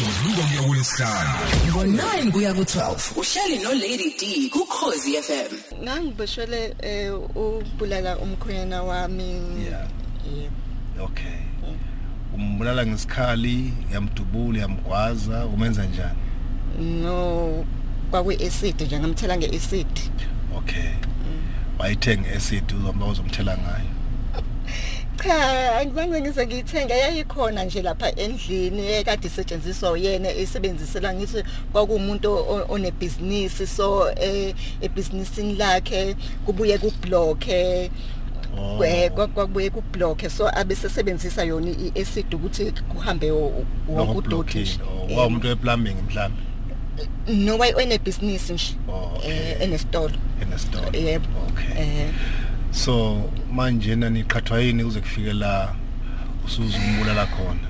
Usuka kuya kuLesihlanu ngo-9 kuya ku-12 uhleli noLady D kuKhozi FM. Ngangibeshwele ubulala umkhwena wami. Yeah. Okay. Umbulala ngesikhali, yamdubula, yamgwaza, umenza njani? No, kwakuyi-acid nje ngamthela nge-acid. Okay. Wayithenga acid uzomba uzomthela ngayo. Cha, angizange ngise ngiyithenga, yayikhona nje lapha endlini ekade isetshenziswa uyena isebenzisela ngisho kwakumuntu onebusiness, so ebusinessini lakhe kubuye kubloke. Kwakubuye kubloke, so abesebenzisa yona i-acid ukuthi kuhambe wokudodisha. Wa umuntu weplumbing mhlawumbe. No way onebusiness nje. In a store. Yep. Okay. So manje niqhathwa yini uze kufike la usuzumula la khona?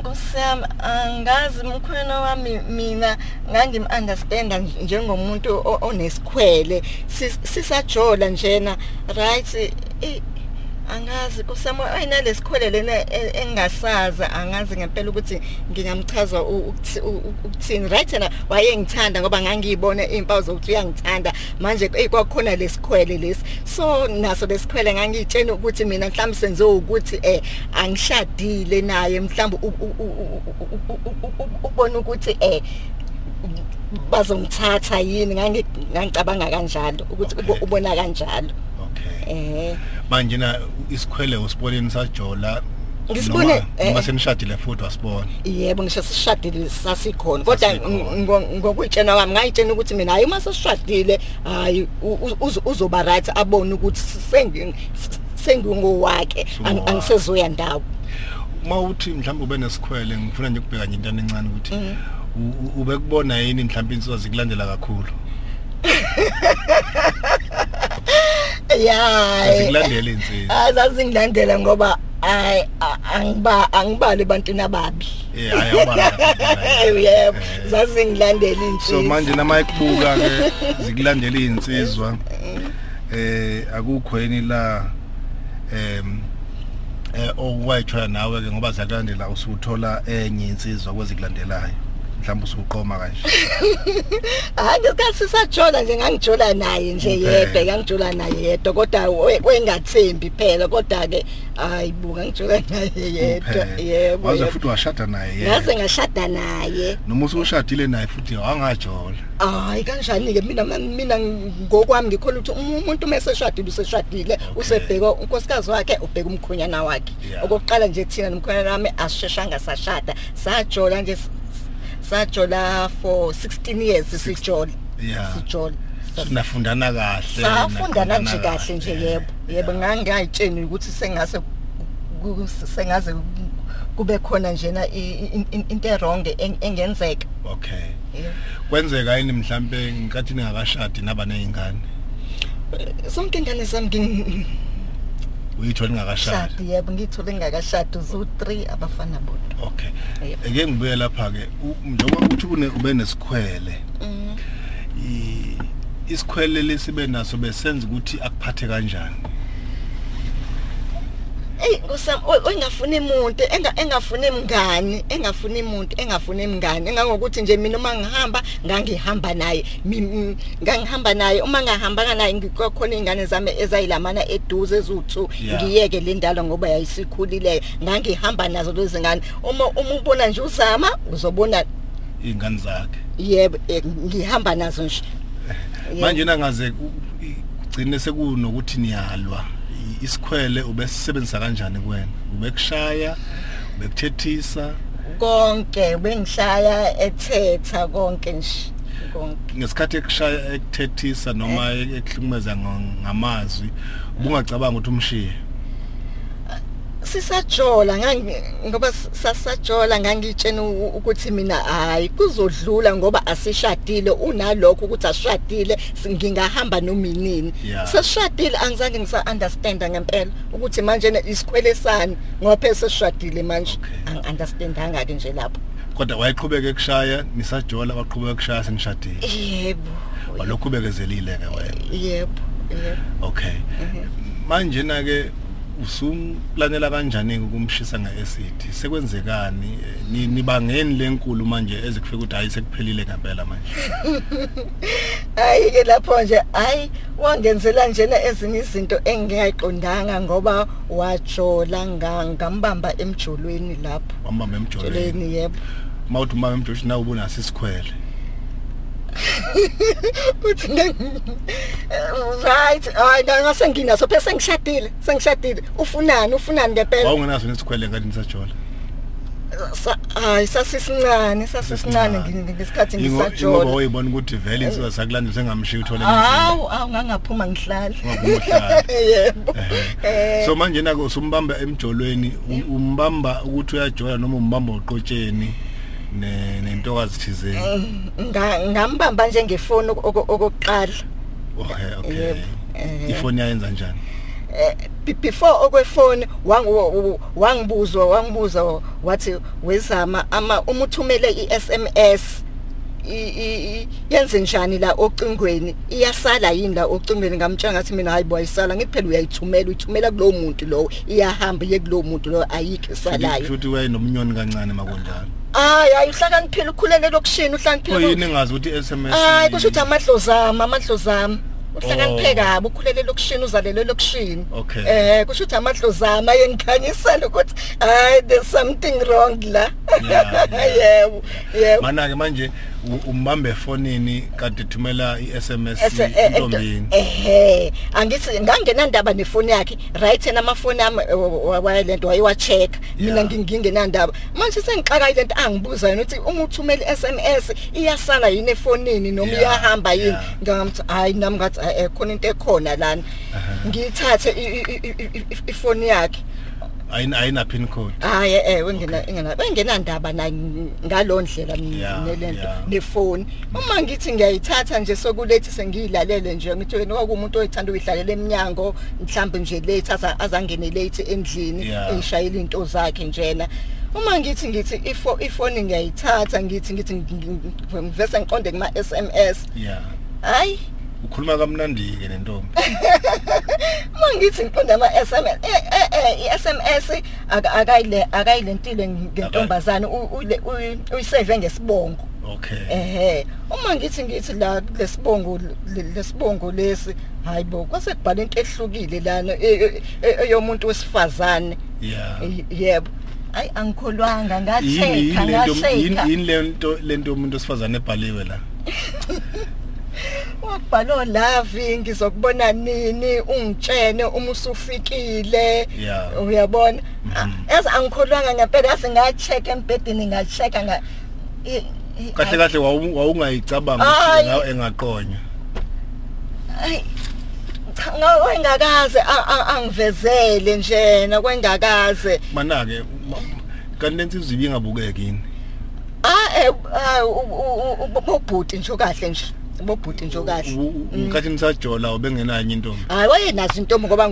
Ngosam angazi umkhwena wami mina ngangimunderstanda njengomuntu onesikhwele sisajola njena right angazi kusama ayinalesikhwele lena engasaza angazi ngempela ukuthi ngingamchaza ukuthini right yena wayengithanda ngoba ngangiyibona impawu zokuthi uyangithanda manje kwakhona lesikhwele lesi so naso lesikhwele ngangitshena ukuthi mina mhlawumbe senze ukuthi angishadile naye mhlawumbe ubona ukuthi bazomthatha yini ngangicabanga kanjalo ukuthi ubona kanjalo. Manje na isikhwele usiboneni sajola ngisibone masenishadile futhi wasibona. Yebo ngisho sishadile sasikhona kodwa ngokuyitshena wami ngayitshena ukuthi mina hayi uma sesishadile hayi uzoba right abone ukuthi sengingowakhe angisezoya ndawo. Uma uthi mhlawumbe ube nesikhwele ngifuna nje ukubheka nje into encane ukuthi ube kubona yini mhlawumbe insizwa zikulandela kakhulu. Yeah. Azingilandela insizwe. Azingilandela ngoba angibali abantu nababi. Yeah, ayabala. Yebo, zazingilandela insizwe. So manje nama ekubuka ke zikulandela insizwa. Akukho yini la owayithola nawe ke ngoba zakulandela usuthola enye insizwa kwezikulandelayo. Mhlawumbe usuqoma kanje. Hayi ngesikhathi sisajola nje ngangijola naye nje yedwa, ngangijola naye yedwa kodwa wengathembi phela kodwa ke ayibuka ngijola naye yedwa. Yebo. Waze futhi washada naye yedwa. Ngaze ngashada naye. Noma usushadile naye futhi wangajola. Hayi kanjani ke mina ngokwami ngikholwa ukuthi umuntu meseshadile useshadile usebheka unkosikazi wakhe ubheka umkhonyana wakhe. Okokuqala nje thina nomkhonyana wami asisheshanga sashada sajola nje sajola for 16 years sijola. Yeah. Sijola. Sinafundana kahle. Safundana nje kahle nje yebo. Yebo ngangayitsheni ukuthi sengaze kube khona nje na into wrong engenzeka. Okay. Kwenzeka yini mhlambe nginkathi ningakashadi naba nezingane? Sonke ingane zami uyithola ngakashada. Yebo ngithola ngakashada u3 abafana bodwa. Okay. Eke ngibuye lapha ke njengoba uthi ube nesikhwele. Isikhwele lesibe naso besenza ukuthi akuphathe kanjani? Ngosam oyingafuna umuntu engafuna umngani ngangokuthi nje mina uma ngihamba ngangihamba naye uma ngahambanga naye ngikukhona izingane zami ezayilamana eduze ezuthu ngiyeke le ndalo ngoba yayisikhulile ngangihamba nazo lezi ngane uma ubona nje uzama uzobona izingane zakhe. Yebo ngihamba nazo nje manje nangaze ugcine sekunokuthi niyalwa. Isikhwele ubesebenzisa kanjani kuwena? Ubekushaya, ubekuthethisa konke, ubengishaya ethetha konke nje. Ngesikhathi ekushaya ekuthethisa noma ekhumeza ngamazwi ubungacabanga ukuthi umshiye. Sisajola ngoba sasajola ngangitshena ukuthi mina hayi kuzodlula ngoba asishadile unalokho ukuthi ashadile ngingahamba nominini. Seshadile angizange ngisa-understanda ngempela ukuthi manje isikhwelesani ngoba phese seshadile manje angi-understandanga ke nje lapho. Kodwa wayiqhubeka ekushaya nisajola waqhubeka ekushaya senishadile. Yebo. Walokhu bekezelile ke wena. Yebo. Okay. Manje na ke usumlanela kanjani ukumshisa ngeacid sekwenzekani nibangeni lenkulu manje ezikufika ukuthi hayi sekuphelile ngempela manje ayike lapho nje hayi wangenzela nje ezinye izinto engiyaqondanga ngoba wajola ngangambamba emjolweni lapho wambamba emjolweni yebo mawuthi mama emjolweni nawe ubona sisikhwele right I don't know sengina so pese ngishadile ufunani ngempela awungenazo nesikhwele ngani sajola sasisinane ngesikhathi ngisajola ngoba uyibona ukuthi vele insizwa sakulandisa sengamshiya uthole awu ngangaphuma ngihlala yebo so manje nako usumbamba emjolweni umbamba ukuthi uyajola noma umbamba uqotsheni nentokazi thizeni ngambamba njengefoni okokuqala okay ifoni yayenza njani before okwefoni wangibuzwa wathi wezama ama umuthumele iSMS yenze njani la ocingweni iyasala yini la ocingweni ngamtshanga ngathi mina hayi boy isala ngiphela uyithumela kulo muntu lo iyahamba iye kulo muntu lo ayikho salayo futhi wayenomnyoni kancane makonjalo hayi uhlakaniphile ukhulele lokushini uhlakaniphile oyini ngazi ukuthi SMS hayi kusho ukuthi amadlozama uhlakaniphile kabi ukhulele lokushini uzalele lokushini kusho ukuthi amadlozama yengikhanyisela ukuthi hayi there's something wrong la yebo manake manje umbambe efonini kade thumela iSMS intombini angithi ngangenandaba nefoni yakhe right yena amafoni ami wayelento wayiwacheck mina ngingenandaba manje sengixakayile lento angibuza yena uthi uma uthumela iSMS iyasala yini efonini noma iyahamba yini ngamthi hayi nami ngathi khona into ekhona lana ngithathe ifoni yakhe ayina pin code hayi engenandaba ngalondlela nelento nefoni uma ngithi ngiyayithatha nje sokulethi sengiyilalele nje ngithi wena kwakumuntu oyithanda uyidlalela eminyango mhlambe nje late azangene late endlini eshayela into zakhe njena uma ngithi ifoni ngiyayithatha ngithi ngivese ngiqonde kuma SMS hayi ukhuluma kamnandi ke nentombi mangithi ngiqonda ama SMS iSMS akayilentile ngentombazana uyisave ngesibongo uma ngithi la lesibongo lesi hayi bo kwase kubhala into ehlukile lana yomuntu wesifazane yebo hayi angikholwanga ngatheka yini lento umuntu wesifazane ebhaliwe la wabhalo lavi ngizokubona nini ungitshene uma usufikile uyabona as angikholwanga ngempela asingacheck embedini ngachecka nga kahle wawungayicabanga ukuthi engaqonywa ngakaze angivezele njena kwengakaze manake kanti lensizwe ibingabukeki yini ubobhuti nje kahle nje ubobhuti nje kahle ngikhathi nisajola obengenanye intombi hayi wayenazo intombi ngoba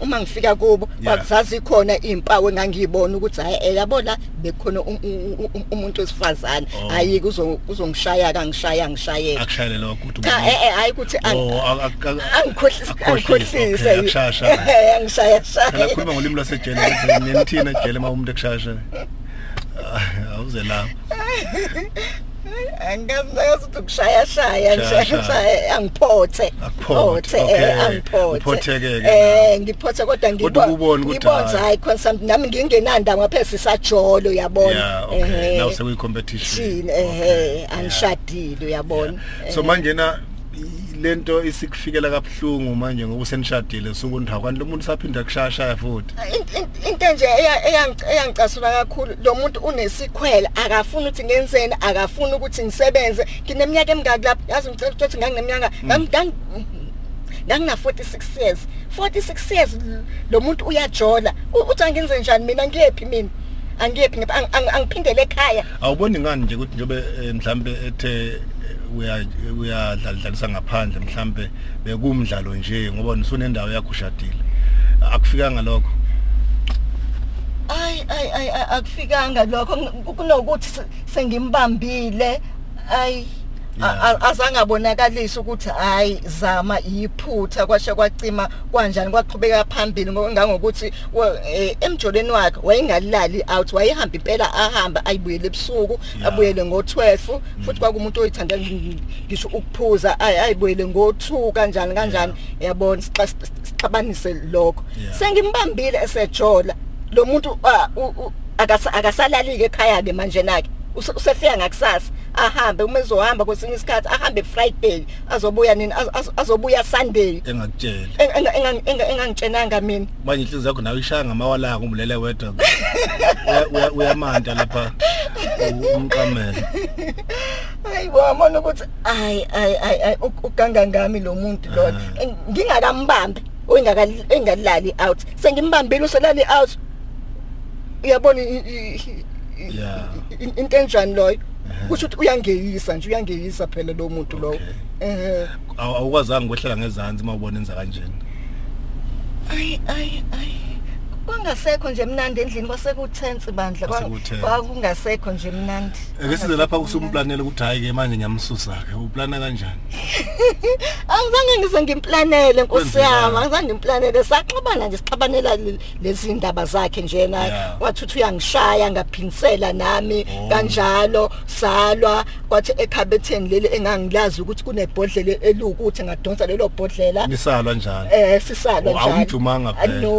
uma ngifika kubo kwakuzazi khona impawu engangiyibona ukuthi hayi yabona bekhona umuntu osifazana hayi uzongishaya ngishayele ukuthi hayi ukuthi angikhohlise angishaya khuluma ngolimi lwasejele nenithina ejele uma umuntu ekushaya awuzela angazazi ukushaya angiphothe ngiphothe kodwa ngibona hayi khona something nami ngingenandaba ngaphezulu sajolo uyabona now sekuyi competition angishadile uyabona so manje na lento isikufikela kabuhlungu manje ngoba usenishadile sokundawo kanti lo muntu saphinda kushaya futhi into nje eyangicasula kakhulu lo muntu unesikhwele akafuna ukuthi ngenzeni akafuna ukuthi ngisebenze ngineminyaka emingaki lapha yazi ngicela ukuthi ngangineminyaka ngangina 46 years 46 years lo muntu uyajola uthi angenze njani mina ngiyephi mina angiyephi angiphindele ekhaya awuboni ngani nje ukuthi njobe mhlambe ethe uyadlalisa ngaphandle mhlambe bekumdlalo nje ngoba nisunendawo yakho ushadile akufikanga lokho ay akufikanga lokho kunokuthi sengimbambile ay azangabonakalisa ukuthi hayi zama iphutha kwashe kwacima kanjani kwaqhubeka phambili ngokungangokuthi emjoleni wakhe wayengalali out wayehamba impela ahamba ayibuyele ebusuku abuyele ngo12 futhi kwakumuntu oyithanda ngisho ukuphuza ayibuyele ngo2 kanjani kanjani yabona sixabanise lokho sengimbambile esejola lo muntu akasalali ekhaya ke manje nakhe usefika ngakusasa ahambe uma ezohamba kwesinye isikhathi ahambe Friday azobuya nini azobuya Sunday engakutshela engangitshenanga mina manje inhliziyo yakho nayo ishaya ngamawala ngumlele wedwa uyamanda lapha umqamela ayiwa manje ukuthi ay uganga ngami lo muntu lo ngingakambambi engalali out sengimbambile uselali out uyabona intention loyo kusho ukuthi uyangeyisa nje uyangeyisa phela lo muntu lowo awukwazanga ukwehlala ngezantsi mawubona enza kanjena ay kwangasekho nje mnandi endlini kwasekutense bandla kwakungasekho nje mnandi ekesize lapha kusumplanele ukuthi hayi ke manje ngiyamsusa ke uplana kanjani angizange ngise ngimplanele nkosi yami angizange ngimplanele saxabana nje sixabanela lezi ndaba zakhe njena wathuthi uyangishaya ngaphinisela nami kanjalo salwa kwathi ekhabetheni leli engangilazi ukuthi kunebhodlela elukuthi ngadonsa lelo bhodlela nisalwa njalo sisalwa njalo awumjumanga phela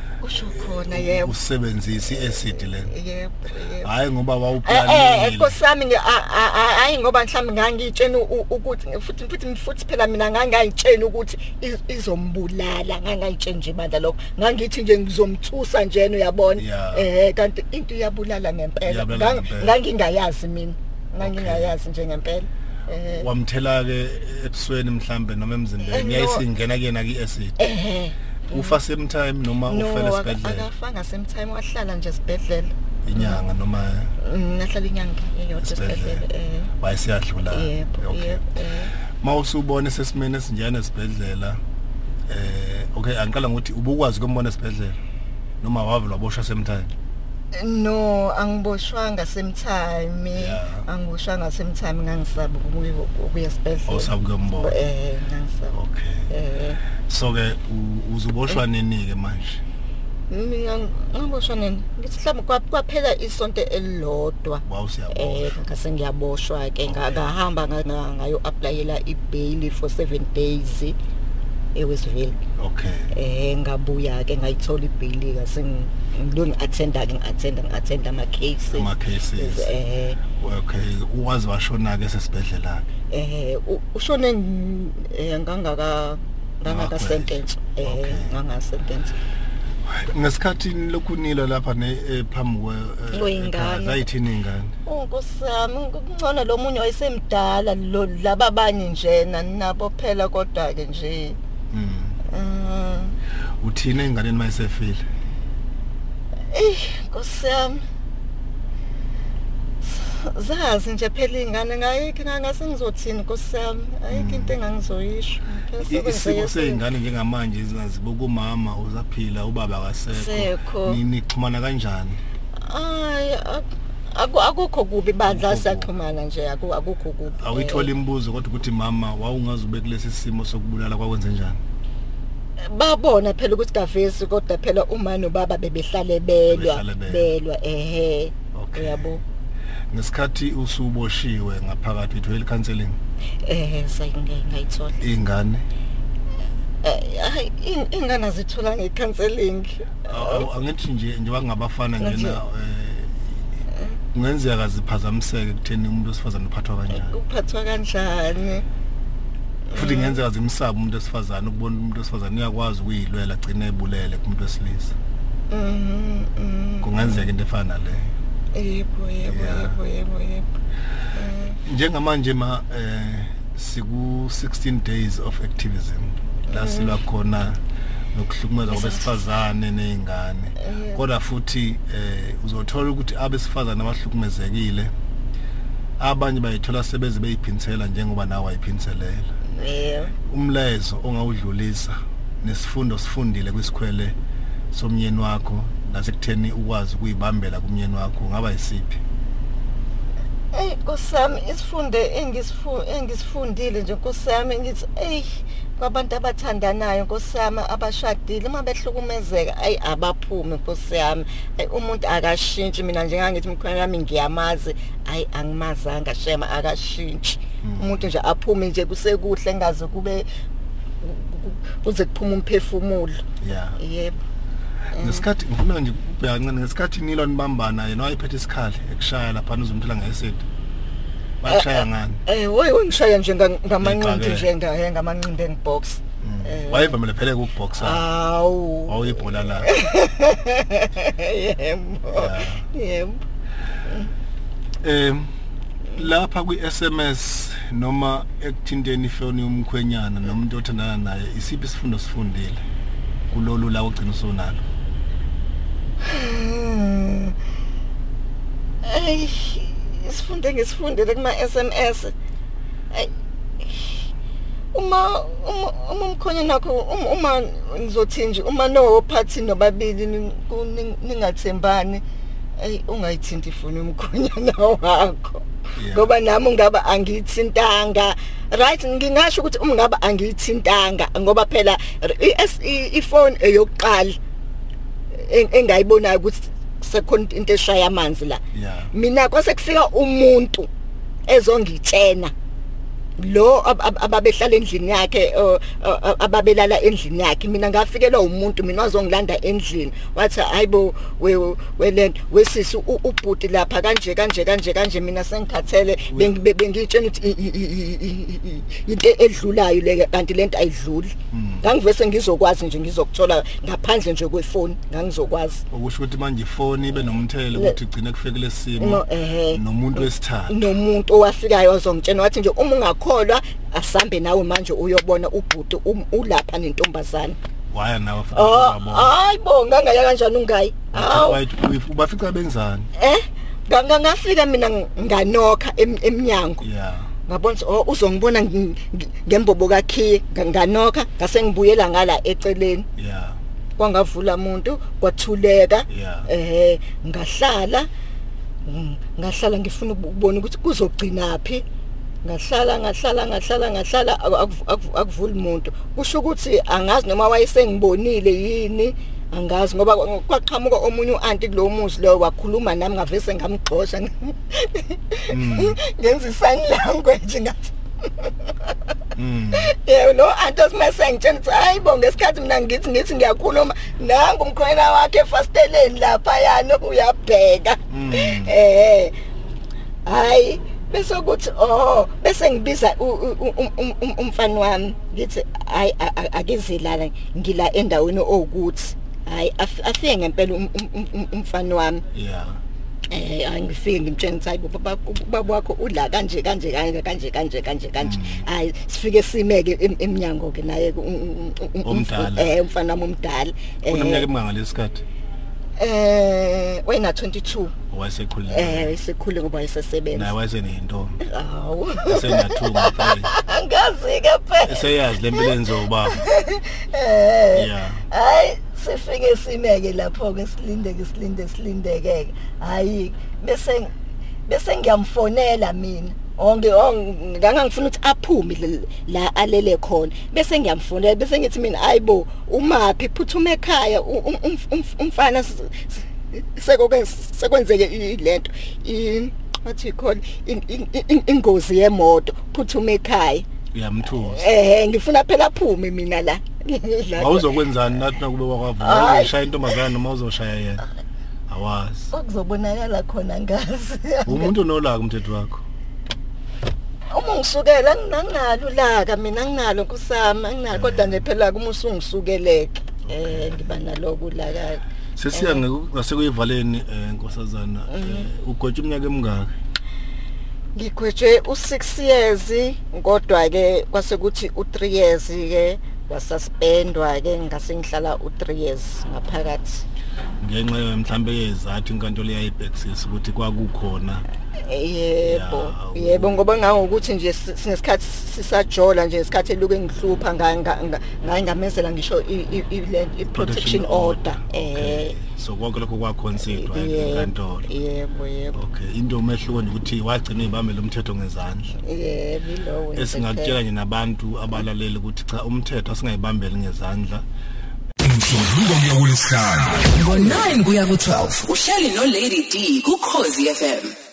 kusho khona yebo usebenzisi acid le yebo hayi ngoba wawuplanile ekosami hayi ngoba mhlawumbe ngangitshena ukuthi futhi phela mina ngangayitshena ukuthi izombulala ngangayitshena nje bandla lokho ngangithi nje ngizomthusa njena uyabona kanti into iyabulala ngempela ngangingayazi mina ngangingayazi nje ngempela wamthela ke ebusweni mhlambe noma emzimbeni ngiyayisingena kuyena ki acid ufa same time noma ufela esibhedlela akafanga same time wahlala nje esibhedlela inyanga noma nahlala inyanga eyodwa esibhedlela wayesiyadlula okay mawusubona sesimene esinjani esibhedlela okay angiqala ngokuthi ubukwazi kombona esibhedlela noma wavela waboshwa same time no angiboshwanga same time angiboshwanga same time ngangisaba ukuya esibhedlela awusabukombona ngangisaba okay so ke uzoboshwa nini ke manje mina ngiboshwa nini ngithi mhlawumbe kwaphela isonto elilodwa wawusiyaboshwa ngase ngiyaboshwa ke ngahamba ngayo applyela i-bail for 7 days eWestville okay ngabuya ke ngayithola i-bail ka sengiattenda ama cases okay uwazi washona ke sesibhedlela ushone ngangaka sentence nganga sentence ngesikhathi lokunilo lapha nephambi kwezayithini ingane ukusami ngicona lo munye oyisemdala lo lababanye njena nabo phela kodwa ke nje uthina enganeni mayisefile kusami zazi nje phela ingane ngayikho ngase ngizothini kusami ayikho into engangizoyisho isimo seingane njengamanje zizibo kumama uzaphila ubaba akasekho nixhumana kanjani ay akukho kubi bandla saxhumana nje akukho kubi awuyithola imibuzo kodwa ukuthi mama wawungazobe kulesi simo sokubulala kwakwenze njani babona phela ukuthi kavesi kodwa phela uma nobaba bebehlale belwa yabo ngesikhathi usuboshiwe ngaphakathi i-dual counseling sayingayithola ingane ingane azithola nge-counseling angithi nje njengoba ngabafana njena kungenzeka ziphazamiseke kutheni umuntu osifazane uphathwa kanjani futhi ngenzeka zimsaba umuntu osifazane ukubona umuntu osifazane uyakwazi ukuyilwela gcina ebulele kumuntu wesilisa kungenzeka into efana le yebo njengamanje siku 16 days of activism la silwa khona nokuhlukumeza kwabesifazane neingane kodwa futhi uzothola ukuthi abesifazane abahlukumezekile abanye bayithola sebeze beyiphinisela njengoba nawe wayiphinselela Yeah. Umlayezo ongawudlulisa nesifundo sifundile kwisikhwele somnyeni wakho nasekutheni ukwazi kuyibambela kumnyeni wakho ngaba yisiphi? Eh kusami isifunde engisifundile nje kusami ngithi kwabantu abathandanayo nkosiyami abashadile mabehlukumezeka abaphume nkosiyami umuntu akashintshi mina nje ngangithi mkhona yami ngiyamazi angimazanga shema akashintshi umuntu nje aphume nje kusekuhle ngaze kube uze kuphuma umphefumulo yebo ngesikhathi ngifuna nje ubheka kancane ngesikhathi nilo nibambana yena wayiphethe isikhali ekushaya lapha uzumthula ngesedu bashaya ngani woy ungishaya nje ngamanqindi nje ngamanqindi engbox wayevamele phele ukboxa awu awuyibhola la yebo lapha kwi SMS noma ekuthinteni ifoni yomkhwenyana nomuntu othandana naye isiphi isifundo sifundile kulolu la ugcina usonalo isifunde ngesifundele kuma SMS uma umkhonye nakho uma ngizothi nje uma no party nobabili ningathembani ungayithinta ifoni umkhonyana wakho ngoba nami ngaba angiyithintanga right ngingasho ukuthi ngaba angiyithintanga ngoba phela ifoni eyokuqala engayibonayo ukuthi sekhona into eshaya amanzi la mina kwase kufika umuntu ezongitshena lo ababehlala endlini yakhe ababelala endlini yakhe mina ngafikelwa umuntu mina wazongilanda endlini wathi hayibo wesisi ubhuti lapha kanje mina sengikhathele bengitshena ukuthi into edlulayo le kanti lento ayidluli ngangivese ngizokwazi nje ngizokuthola ngaphandle nje kwefoni ngangizokwazi ukusho ukuthi manje ifoni ibe nomthele ukuthi igcine kufike lesimo nomuntu wesithathu nomuntu owafikayo ozongitshena wathi nje uma ungakho kodwa asambe nawe manje uyobona ubhuti ulapha nentombazana waya nawe futhi babona hayibo ngangaya kanjani ungayi ubafica benzani ngangafika mina nganokha eminyango ngabona uzongibona ngembobo kakhe nganokha ngase ngibuyela ngala eceleni kwangavula umuntu kwathuleka ngahlala ngifuna ukubona ukuthi kuzogcina phi ngahlala akuvuli umuntu kusho ukuthi angazi noma wayesengibonile yini angazi ngoba kwaqhamuka omunye uanti kulomuzi lo wakhuluma nami ngavese ngamgxosha ngenza sign language ngathi lo anti osemsengitshela ukuthi hayibo ngesikhathi mina ngithi ngiyakhuluma nangu umkhwena wakhe fasteleni lapha yana uyabheka hayi bese ukuthi bese ngibiza umfana wami ngithi hayi akezilala ngila endaweni okuthi hayi afike ngempela umfana wami angifike ngimtshena ukuthi hayi baba wakho udla kanje hayi sifike simeke eminyango ke naye umfana umfana omdala kuneminyaka emingangalesikhathi wena 22 wasekhulile sekhulile ngoba isesebenza naye wasenentombi awu asenathuma phela angazike phela eseyazi lempilo enizobaba hayi sifike simeke lapho ke silindeke hayi bese ngiyamfonela mina ngangifuna ukuthi aphume la alele khona bese ngiyamfonela bese ngithi mina hayibo umaphi phuthume ekhaya umfana sekwenzeke ilento what you call ingozi yemoto phuthume ekhaya uyamthusa ngifuna phela aphume mina la awuzokwenzani nathi nakube wakwavula ushaya intombazana noma uzoshaya yena awazi okuzobonakala khona ngazi umuntu nolaka umthetho wakho uma ngisukela nginalo laka mina nginalo kusama nginalo kodwa nje phela kuma usungisukeleke ngiba naloku laka sesiya ngasekuyivaleni nkosazana ugotshwe umnyaka emingaka ngigwetshwe u6 years kodwa ke kwasekuthi u3 years ke wasaspendwa ke ngase ngihlala u3 years ngaphakathi ngenxa mhlambe yezathu inkantolo yayibhekisisa ukuthi kwakukhona. Yebo yebo ngoba ngawokuthi nje sinesikhathi sisajola nje isikhathi eluke ngihlupa ngingamezela ngisho i protection order. So konke lokho kwaconsiderwa enkantolo. Yebo yebo. Okay, indoma ehlukene ukuthi wagcina izibambe lomthetho ngezandla. Yebo ilowo esingakutshela nje nabantu abalaleli ukuthi cha umthetho singayibambeli ngezandla. Ngo 9 kuya ku 12 uhleli no Lady D ku Khosi FM.